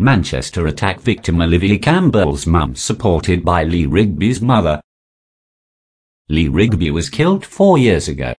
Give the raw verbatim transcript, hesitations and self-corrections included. Manchester attack victim Olivia Campbell's mum supported by Lee Rigby's mother. Lee Rigby was killed four years ago.